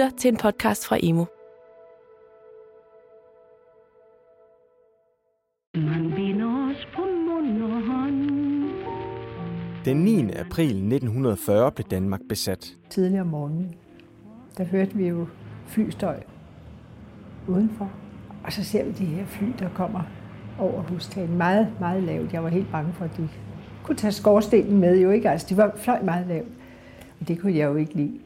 lytter til en podcast fra Emo. Den 9. april 1940 blev Danmark besat. Tidligere om morgenen, der hørte vi jo flystøj udenfor. Og så ser vi de her fly, der kommer over hustagen meget, meget lavt. Jeg var helt bange for, at de kunne tage skorstenen med, jo ikke? Altså, de var fløj meget lavt, og det kunne jeg jo ikke lide.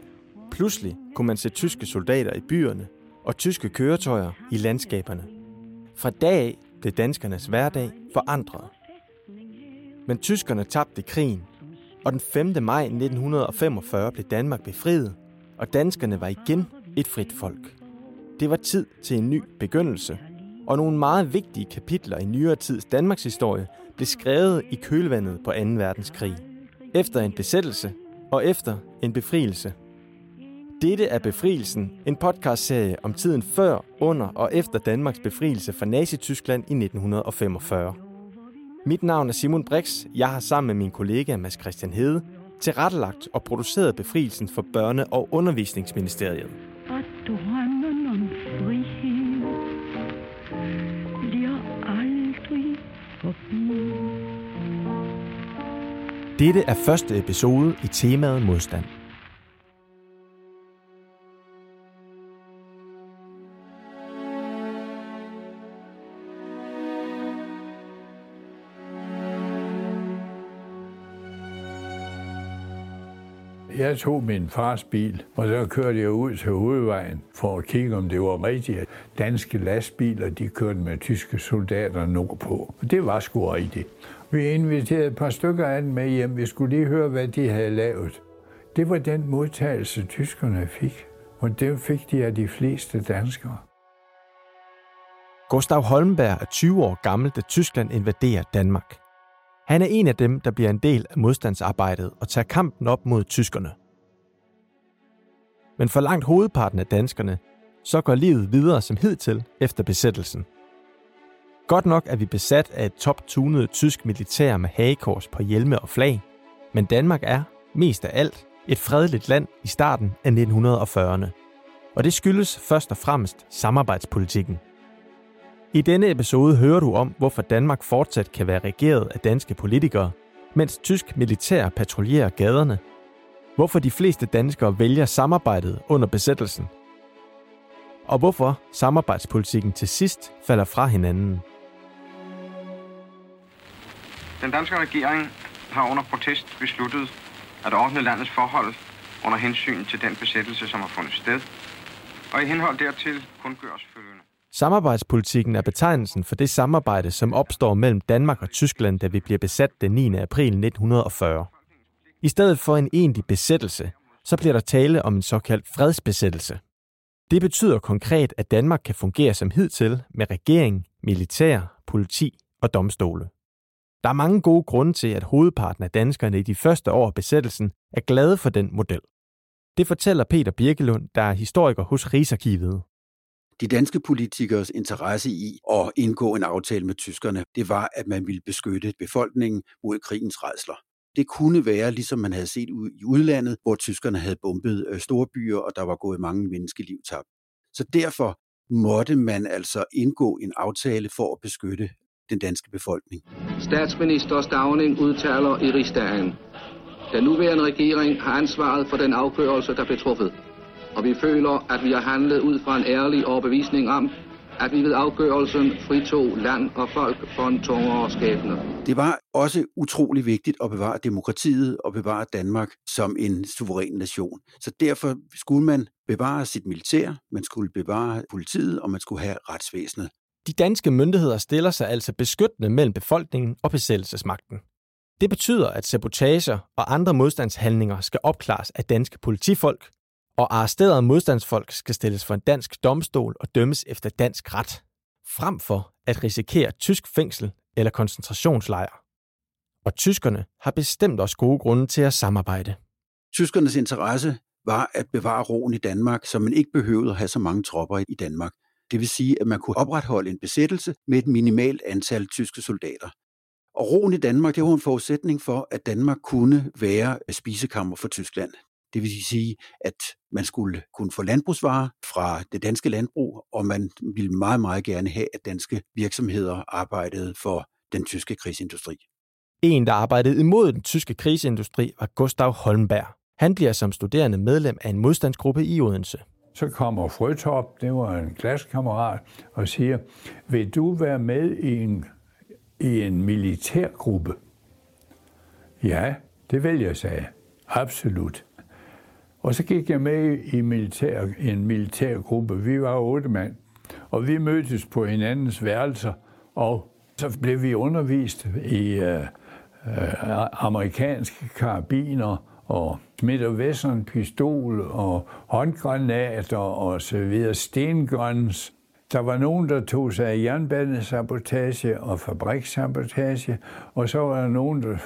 Pludselig kunne man se tyske soldater i byerne og tyske køretøjer i landskaberne. Fra dag af blev danskernes hverdag forandret. Men tyskerne tabte krigen, og den 5. maj 1945 blev Danmark befriet, og danskerne var igen et frit folk. Det var tid til en ny begyndelse, og nogle meget vigtige kapitler i nyere tids Danmarks historie blev skrevet i kølvandet på 2. verdenskrig. Efter en besættelse og efter en befrielse. Dette er Befrielsen, en podcastserie om tiden før, under og efter Danmarks befrielse fra Nazi-Tyskland i 1945. Mit navn er Simon Brix. Jeg har sammen med min kollega Mads Christian Hede tilrettelagt og produceret Befrielsen for Børne- og Undervisningsministeriet. Dette er første episode i temaet modstand. Jeg tog min fars bil, og så kørte jeg ud til hovedvejen for at kigge, om det var rigtigt. Danske lastbiler, de kørte med tyske soldater nordpå. Og det var sgu rigtigt. Vi inviterede et par stykker af dem med hjem. Vi skulle lige høre, hvad de havde lavet. Det var den modtagelse, tyskerne fik. Og det fik de af de fleste danskere. Gustav Holmberg er 20 år gammel, da Tyskland invaderer Danmark. Han er en af dem, der bliver en del af modstandsarbejdet og tager kampen op mod tyskerne. Men for langt hovedparten af danskerne, så går livet videre som hidtil efter besættelsen. Godt nok er vi besat af et toptunet tysk militær med hagekors på hjelme og flag, men Danmark er, mest af alt, et fredeligt land i starten af 1940'erne. Og det skyldes først og fremmest samarbejdspolitikken. I denne episode hører du om, hvorfor Danmark fortsat kan være regeret af danske politikere, mens tysk militær patruljerer gaderne. Hvorfor de fleste danskere vælger samarbejdet under besættelsen. Og hvorfor samarbejdspolitikken til sidst falder fra hinanden. Den danske regering har under protest besluttet at ordne landets forhold under hensyn til den besættelse, som har fundet sted. Og i henhold dertil kun gøres følgende. Samarbejdspolitikken er betegnelsen for det samarbejde, som opstår mellem Danmark og Tyskland, da vi bliver besat den 9. april 1940. I stedet for en egentlig besættelse, så bliver der tale om en såkaldt fredsbesættelse. Det betyder konkret, at Danmark kan fungere som hidtil med regering, militær, politi og domstole. Der er mange gode grunde til, at hovedparten af danskerne i de første år af besættelsen er glade for den model. Det fortæller Peter Birkelund, der er historiker hos Rigsarkivet. De danske politikers interesse i at indgå en aftale med tyskerne, det var, at man ville beskytte befolkningen mod krigens rædsler. Det kunne være, ligesom man havde set ud i udlandet, hvor tyskerne havde bombet store byer, og der var gået mange menneskeliv tabt. Så derfor måtte man altså indgå en aftale for at beskytte den danske befolkning. Statsminister Stauning udtaler i Rigsdagen. Den nuværende regering har ansvaret for den afgørelse, der blev truffet. Og vi føler, at vi har handlet ud fra en ærlig overbevisning om, at vi ved afgørelsen fritog land og folk for en tungere skæbne. Det var også utrolig vigtigt at bevare demokratiet og bevare Danmark som en suveræn nation. Så derfor skulle man bevare sit militær, man skulle bevare politiet, og man skulle have retsvæsenet. De danske myndigheder stiller sig altså beskyttende mellem befolkningen og besættelsesmagten. Det betyder, at sabotager og andre modstandshandlinger skal opklares af danske politifolk, og arresterede modstandsfolk skal stilles for en dansk domstol og dømmes efter dansk ret, frem for at risikere tysk fængsel eller koncentrationslejre. Og tyskerne har bestemt også gode grunde til at samarbejde. Tyskernes interesse var at bevare roen i Danmark, så man ikke behøvede at have så mange tropper i Danmark. Det vil sige, at man kunne opretholde en besættelse med et minimalt antal tyske soldater. Og roen i Danmark, det var en forudsætning for, at Danmark kunne være spisekammer for Tyskland. Det vil sige, at man skulle kunne få landbrugsvarer fra det danske landbrug, og man ville meget, meget gerne have, at danske virksomheder arbejdede for den tyske krigsindustri. En, der arbejdede imod den tyske krigsindustri, var Gustav Holmberg. Han bliver som studerende medlem af en modstandsgruppe i Odense. Så kommer Frøtorp, det var en klassekammerat, og siger, vil du være med i en militærgruppe? Ja, det vil jeg, sagde jeg. Absolut. Og så gik jeg med i en militærgruppe. Vi var 8 mand, og vi mødtes på hinandens værelser, og så blev vi undervist i amerikanske karabiner, og Smith & Wesson pistol og håndgranater og så videre, stenguns. Der var nogen, der tog sig af jernbanesabotage og fabrikssabotage, og så var der nogen, der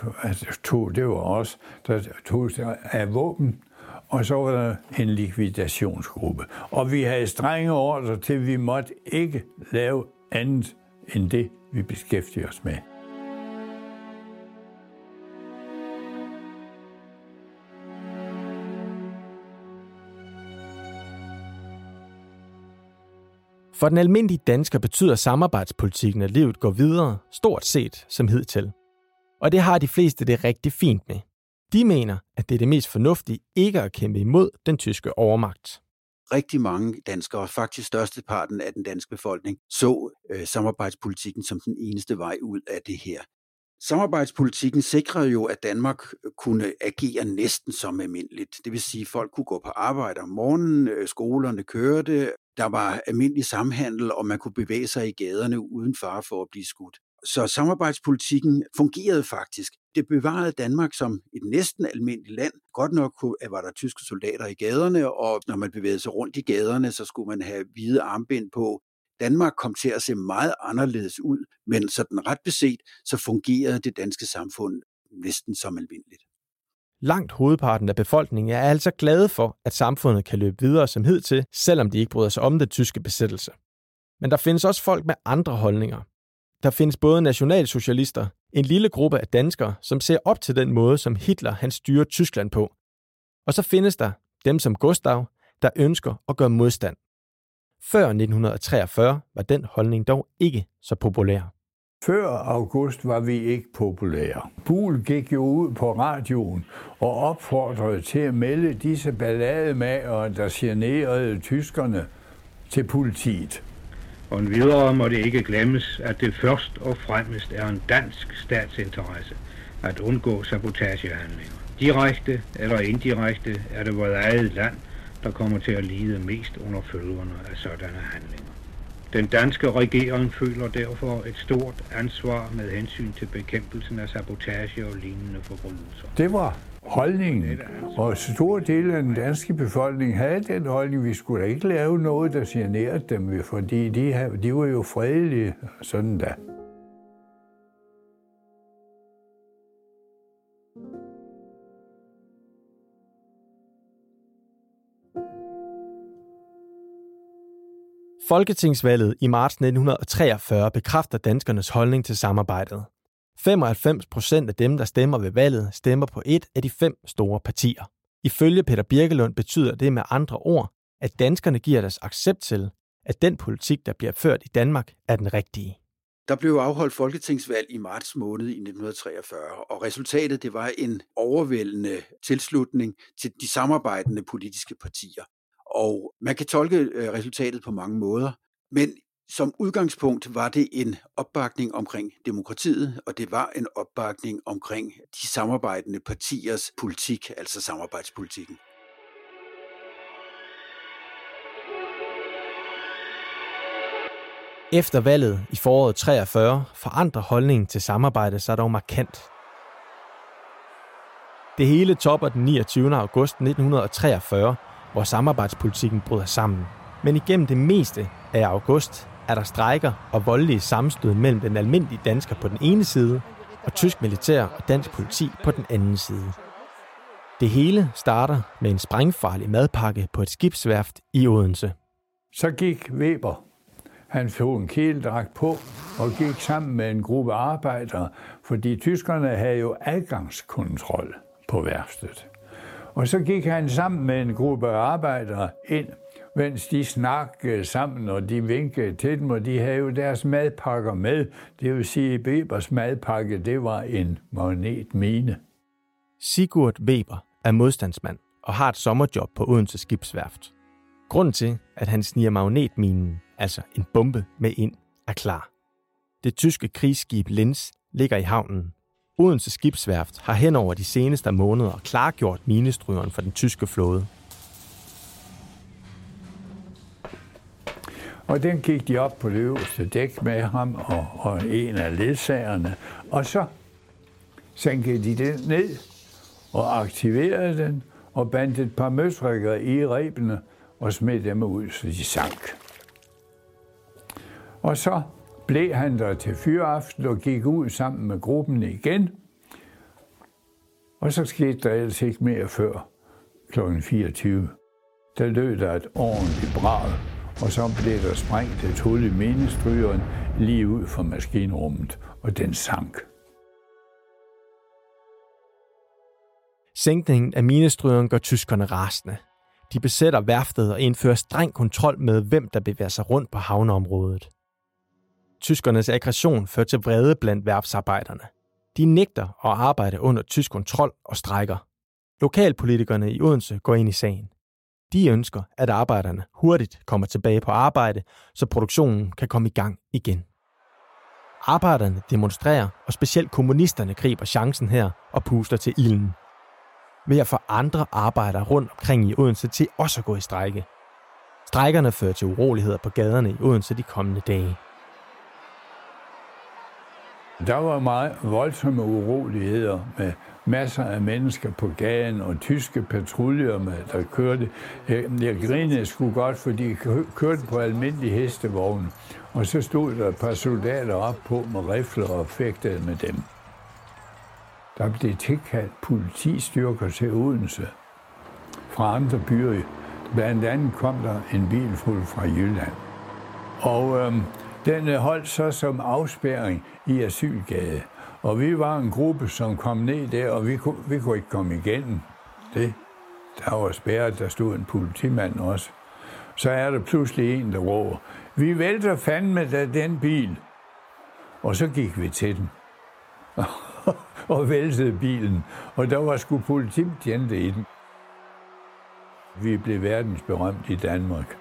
tog, det var os, der tog sig af våben, og så var der en likvidationsgruppe. Og vi havde strenge ordre til, at vi måtte ikke lave andet end det, vi beskæftiger os med. For den almindelige dansker betyder samarbejdspolitikken, at livet går videre, stort set som hidtil. Og det har de fleste det rigtig fint med. De mener, at det er det mest fornuftige ikke at kæmpe imod den tyske overmagt. Rigtig mange danskere, faktisk størsteparten af den danske befolkning, så samarbejdspolitikken som den eneste vej ud af det her. Samarbejdspolitikken sikrede jo, at Danmark kunne agere næsten som almindeligt. Det vil sige, at folk kunne gå på arbejde om morgenen, skolerne kørte, der var almindelig samhandel, og man kunne bevæge sig i gaderne uden fare for at blive skudt. Så samarbejdspolitikken fungerede faktisk. Det bevarede Danmark som et næsten almindeligt land. Godt nok var der tyske soldater i gaderne, og når man bevægede sig rundt i gaderne, så skulle man have hvide armbind på. Danmark kom til at se meget anderledes ud, men sådan ret beset, så fungerede det danske samfund næsten som almindeligt. Langt hovedparten af befolkningen er altså glade for, at samfundet kan løbe videre som hidtil, selvom de ikke bryder sig om det tyske besættelse. Men der findes også folk med andre holdninger. Der findes både nationalsocialister, en lille gruppe af danskere, som ser op til den måde, som Hitler han styrer Tyskland på. Og så findes der dem som Gustav, der ønsker at gøre modstand. Før 1943 var den holdning dog ikke så populær. Før august var vi ikke populære. Buhl gik jo ud på radioen og opfordrede til at melde disse ballademagere, der generede tyskerne, til politiet. Og videre må det ikke glemmes, at det først og fremmest er en dansk statsinteresse at undgå sabotagehandlinger. Direkte eller indirekte er det vores eget land, der kommer til at lide mest under følgerne af sådanne handlinger. Den danske regering føler derfor et stort ansvar med hensyn til bekæmpelsen af sabotage og lignende forbrydelser. Det var holdningen, og store dele af den danske befolkning havde den holdning, vi skulle ikke lave noget, der generede dem, fordi de var jo fredelige, sådan da. Folketingsvalget i marts 1943 bekræfter danskernes holdning til samarbejdet. 95% af dem, der stemmer ved valget, stemmer på et af de 5 store partier. Ifølge Peter Birkelund betyder det med andre ord, at danskerne giver deres accept til, at den politik, der bliver ført i Danmark, er den rigtige. Der blev afholdt folketingsvalg i marts måned i 1943, og resultatet det var en overvældende tilslutning til de samarbejdende politiske partier. Og man kan tolke resultatet på mange måder, men som udgangspunkt var det en opbakning omkring demokratiet, og det var en opbakning omkring de samarbejdende partiers politik, altså samarbejdspolitikken. Efter valget i foråret 43 forandrer holdningen til samarbejde sig dog markant. Det hele topper den 29. august 1943, hvor samarbejdspolitikken bryder sammen. Men igennem det meste af august er der strejker og voldelige sammenstød mellem den almindelige dansker på den ene side og tysk militær og dansk politi på den anden side. Det hele starter med en sprængfarlig madpakke på et skibsværft i Odense. Så gik Weber. Han tog en kæledragt på og gik sammen med en gruppe arbejdere, fordi tyskerne havde jo adgangskontrol på værftet. Og så gik han sammen med en gruppe arbejdere ind, mens de snakkede sammen, og de vinkede til dem, og de havde jo deres madpakker med. Det vil sige, at Webers madpakke, det var en magnetmine. Sigurd Weber er modstandsmand og har et sommerjob på Odense Skibsværft. Grunden til, at han sniger magnetminen, altså en bombe, med ind, er klar. Det tyske krigsskib Lens ligger i havnen. Odense Skibsværft har hen over de seneste måneder klargjort minestrygeren for den tyske flåde. Og den gik de op på det øverste dæk med ham og en af ledsagerne. Og så sænkede de den ned og aktiverede den og bandt et par møstrikker i rebene og smed dem ud, så de sank. Og så blev han der til fyraften og gik ud sammen med gruppen igen. Og så skete der ellers ikke mere før kl. 24. Der lød der et ordentligt brag, og så blev der sprængt et hul i minestrygeren lige ud fra maskinrummet, og den sank. Sænkningen af minestrygeren gør tyskerne rasende. De besætter værftet og indfører streng kontrol med, hvem der bevæger sig rundt på havneområdet. Tyskernes aggression førte til vrede blandt værftsarbejderne. De nægter at arbejde under tysk kontrol og strejker. Lokalpolitikerne i Odense går ind i sagen. De ønsker, at arbejderne hurtigt kommer tilbage på arbejde, så produktionen kan komme i gang igen. Arbejderne demonstrerer, og specielt kommunisterne griber chancen her og puster til ilden. Ved at få andre arbejdere rundt omkring i Odense til også at gå i strejke. Strejkerne fører til uroligheder på gaderne i Odense de kommende dage. Der var meget voldsomme uroligheder med masser af mennesker på gaden og tyske patruljer, der kørte. Jeg grinede sgu godt, for de kørte på almindelige hestevogne. Og så stod der et par soldater op på med rifler og fægtede med dem. Der blev tilkaldt politistyrker til Odense fra andre byer. Blandt andet kom der en bil fuld fra Jylland. Og den holdt så som afspærring i Asylgade. Og vi var en gruppe, som kom ned der, og vi kunne ikke komme igennem det. Der var spærret, der stod en politimand også. Så er der pludselig en, der råber, vi vælter fandme da den bil. Og så gik vi til den og væltede bilen, og der var sgu politibetjente i den. Vi blev verdensberømt i Danmark.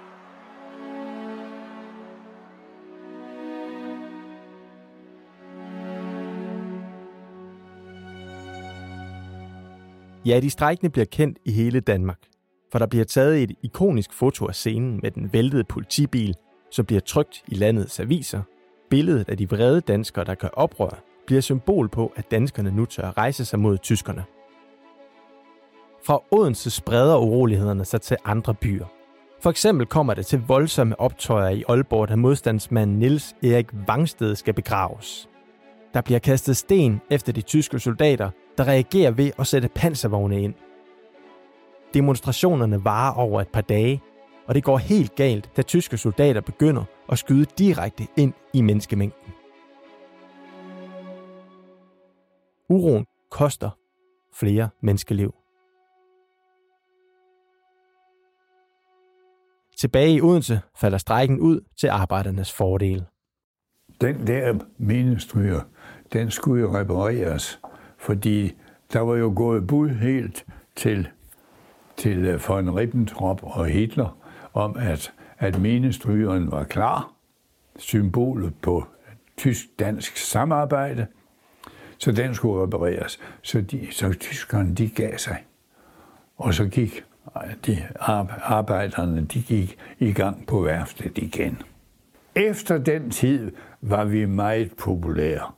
Ja, de strejkende bliver kendt i hele Danmark, for der bliver taget et ikonisk foto af scenen med den væltede politibil, som bliver trykt i landets aviser. Billedet af de vrede danskere, der gør oprør, bliver symbol på, at danskerne nu tør rejse sig mod tyskerne. Fra Odense spreder urolighederne sig til andre byer. For eksempel kommer det til voldsomme optøjer i Aalborg, da modstandsmanden Niels Erik Vangsted skal begraves. Der bliver kastet sten efter de tyske soldater, der reagerer ved at sætte panservogne ind. Demonstrationerne varer over et par dage, og det går helt galt, da tyske soldater begynder at skyde direkte ind i menneskemængden. Uroen koster flere menneskeliv. Tilbage i Odense falder strejken ud til arbejdernes fordel. Den der minestryger, den skulle jo repareres, fordi der var jo gået bud helt til von Ribbentrop og Hitler om, at minestrygeren var klar, symbolet på tysk-dansk samarbejde, så den skulle repareres. Så tyskerne, de gav sig, og så gik arbejderne, de gik i gang på værftet igen. Efter den tid var vi meget populære.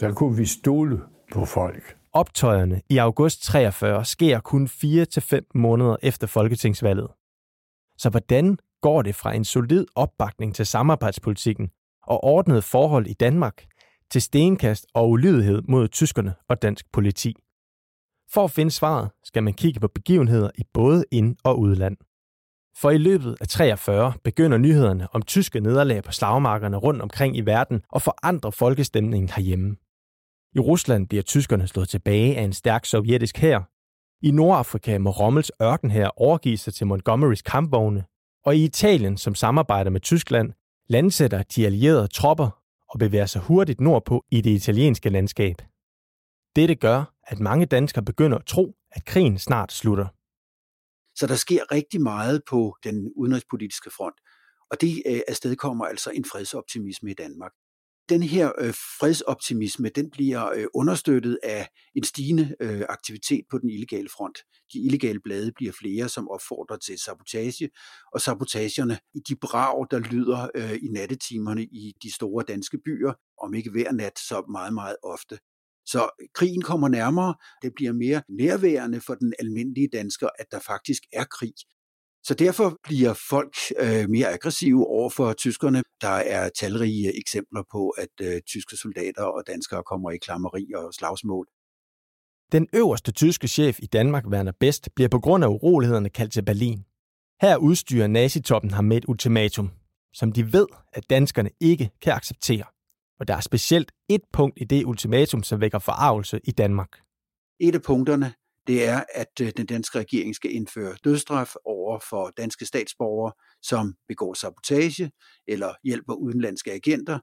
Der kunne vi stole på folk. Optøjerne i august 43 sker kun 4-5 måneder efter folketingsvalget. Så hvordan går det fra en solid opbakning til samarbejdspolitikken og ordnede forhold i Danmark til stenkast og ulydighed mod tyskerne og dansk politi? For at finde svaret skal man kigge på begivenheder i både ind- og udland. For i løbet af 43 begynder nyhederne om tyske nederlag på slagmarkerne rundt omkring i verden og forandrer folkestemningen herhjemme. I Rusland bliver tyskerne slået tilbage af en stærk sovjetisk hær. I Nordafrika må Rommels ørkenhær overgive sig til Montgomerys kampvogne, og i Italien, som samarbejder med Tyskland, landsætter de allierede tropper og bevæger sig hurtigt nordpå i det italienske landskab. Dette gør, at mange danskere begynder at tro, at krigen snart slutter. Så der sker rigtig meget på den udenrigspolitiske front, og det afstedkommer altså en fredsoptimisme i Danmark. Den her fredsoptimisme, den bliver understøttet af en stigende aktivitet på den illegale front. De illegale blade bliver flere, som opfordrer til sabotage, og sabotagerne i de brag, der lyder i nattetimerne i de store danske byer, om ikke hver nat, så meget, meget ofte. Så krigen kommer nærmere, det bliver mere nærværende for den almindelige dansker, at der faktisk er krig. Så derfor bliver folk mere aggressive over for tyskerne. Der er talrige eksempler på, at tyske soldater og danskere kommer i klammeri og slagsmål. Den øverste tyske chef i Danmark, Werner Best, bliver på grund af urolighederne kaldt til Berlin. Her udstyrer nazitoppen ham med et ultimatum, som de ved, at danskerne ikke kan acceptere. Og der er specielt et punkt i det ultimatum, som vækker forargelse i Danmark. Et af punkterne, det er, at den danske regering skal indføre dødsstraf over for danske statsborgere, som begår sabotage eller hjælper udenlandske agenter,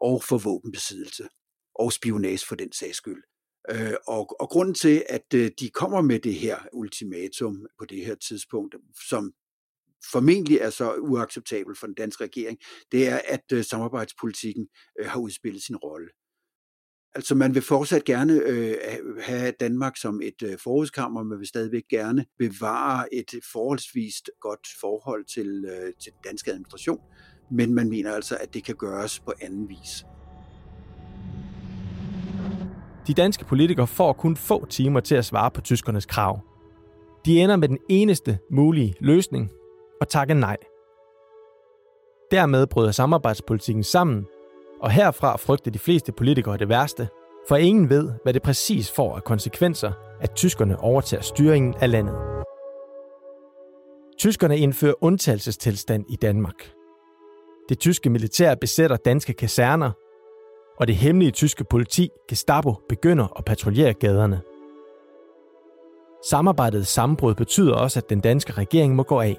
og for våbenbesiddelse og spionage for den sags skyld. Og grunden til, at de kommer med det her ultimatum på det her tidspunkt, som formentlig er så uacceptabel for den danske regering, det er, at samarbejdspolitikken har udspillet sin rolle. Altså man vil fortsat gerne have Danmark som et forårskammer, men vil stadigvæk gerne bevare et forholdsvist godt forhold til den danske administration, men man mener altså, at det kan gøres på anden vis. De danske politikere får kun få timer til at svare på tyskernes krav. De ender med den eneste mulige løsning og takke nej. Dermed bryder samarbejdspolitikken sammen, og herfra frygter de fleste politikere det værste, for ingen ved, hvad det præcis får af konsekvenser, at tyskerne overtager styringen af landet. Tyskerne indfører undtagelsestilstand i Danmark. Det tyske militær besætter danske kaserner, og det hemmelige tyske politi, Gestapo, begynder at patruljere gaderne. Samarbejdets sammenbrud betyder også, at den danske regering må gå af.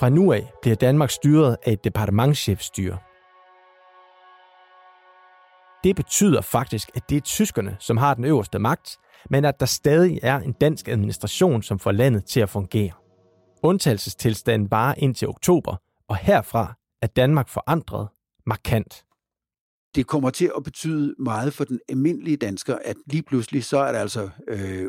Fra nu af bliver Danmark styret af et departementschefstyre. Det betyder faktisk, at det er tyskerne, som har den øverste magt, men at der stadig er en dansk administration, som får landet til at fungere. Undtagelsestilstanden varer indtil oktober, og herfra er Danmark forandret markant. Det kommer til at betyde meget for den almindelige dansker, at lige pludselig så er der altså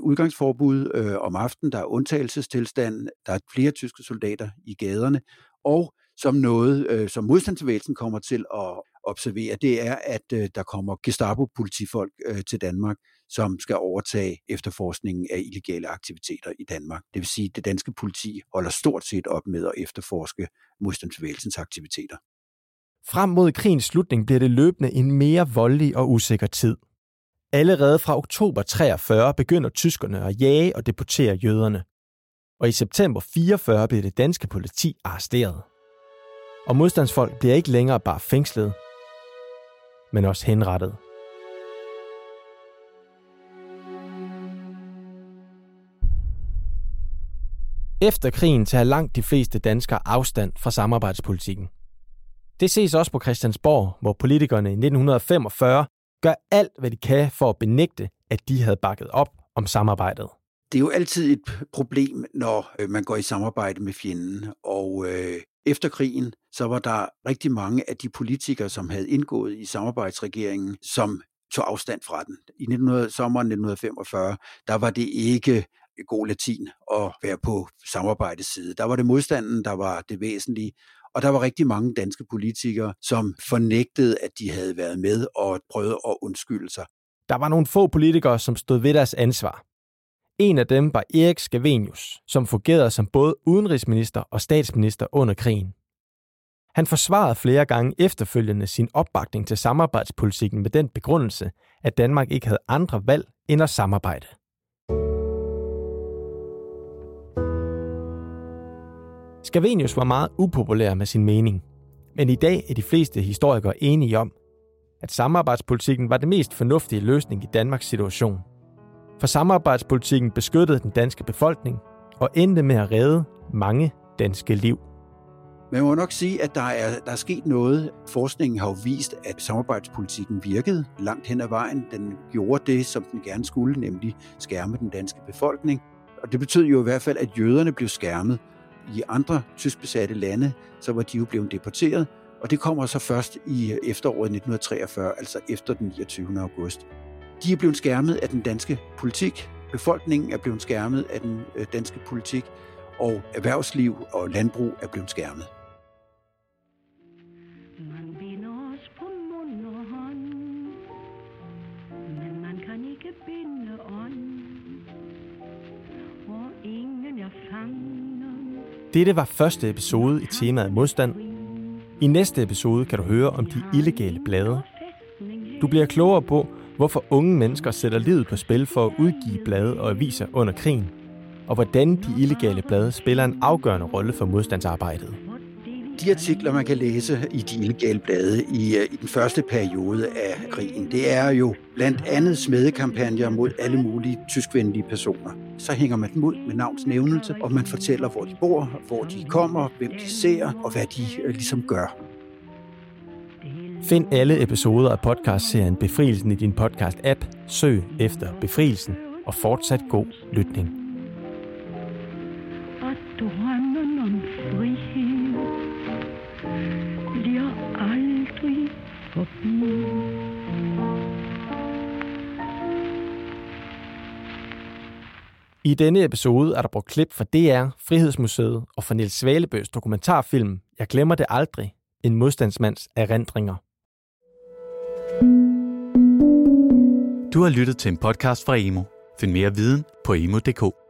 udgangsforbud om aftenen, der er undtagelsestilstand, der er flere tyske soldater i gaderne, og som noget, som modstandsbevægelsen kommer til at observere, det er, at der kommer Gestapo-politifolk til Danmark, som skal overtage efterforskningen af illegale aktiviteter i Danmark. Det vil sige, at det danske politi holder stort set op med at efterforske modstandsbevægelsens aktiviteter. Frem mod krigens slutning bliver det løbende en mere voldelig og usikker tid. Allerede fra oktober 1943 begynder tyskerne at jage og deportere jøderne. Og i september 1944 bliver det danske politi arresteret. Og modstandsfolk bliver ikke længere bare fængslet, men også henrettet. Efter krigen tager langt de fleste danskere afstand fra samarbejdspolitikken. Det ses også på Christiansborg, hvor politikerne i 1945 gør alt, hvad de kan for at benægte, at de havde bakket op om samarbejdet. Det er jo altid et problem, når man går i samarbejde med fjenden, og efter krigen, så var der rigtig mange af de politikere, som havde indgået i samarbejdsregeringen, som tog afstand fra den. I sommeren 1945, der var det ikke god latin at være på samarbejdets side. Der var det modstanden, der var det væsentlige, og der var rigtig mange danske politikere, som fornægtede, at de havde været med og prøvede at undskylde sig. Der var nogle få politikere, som stod ved deres ansvar. En af dem var Erik Scavenius, som fungerede som både udenrigsminister og statsminister under krigen. Han forsvarede flere gange efterfølgende sin opbakning til samarbejdspolitikken med den begrundelse, at Danmark ikke havde andre valg end at samarbejde. Scavenius var meget upopulær med sin mening, men i dag er de fleste historikere enige om, at samarbejdspolitikken var det mest fornuftige løsning i Danmarks situation. For samarbejdspolitikken beskyttede den danske befolkning og endte med at redde mange danske liv. Man må nok sige, at der er sket noget. Forskningen har jo vist, at samarbejdspolitikken virkede langt hen ad vejen. Den gjorde det, som den gerne skulle, nemlig skærme den danske befolkning. Og det betød jo i hvert fald, at jøderne blev skærmet. I andre tyskbesatte lande, så var de jo blevet deporteret. Og det kommer så først i efteråret 1943, altså efter den 29. august. De er blevet skærmet af den danske politik. Befolkningen er blevet skærmet af den danske politik. Og erhvervsliv og landbrug er blevet skærmet. Man binder os på mund og hånd, men man kan ikke binde ånd, hvor ingen er fangen. Dette var første episode i temaet modstand. I næste episode kan du høre om de illegale blade. Du bliver klogere på, hvorfor unge mennesker sætter livet på spil for at udgive blade og aviser under krigen, og hvordan de illegale blade spiller en afgørende rolle for modstandsarbejdet. De artikler, man kan læse i de illegale blade i den første periode af krigen, det er jo blandt andet smedekampagner mod alle mulige tyskvenlige personer. Så hænger man dem ud med navnsnævnelse, og man fortæller, hvor de bor, hvor de kommer, hvem de ser, og hvad de ligesom gør. Find alle episoder af podcastserien Befrielsen i din podcast-app, søg efter Befrielsen, og fortsat god lytning. I denne episode er der brugt klip fra DR, Frihedsmuseet og fra Niels Svalebøs dokumentarfilm Jeg glemmer det aldrig, en modstandsmands erindringer. Du har lyttet til en podcast fra Emo. Find mere viden på emo.dk.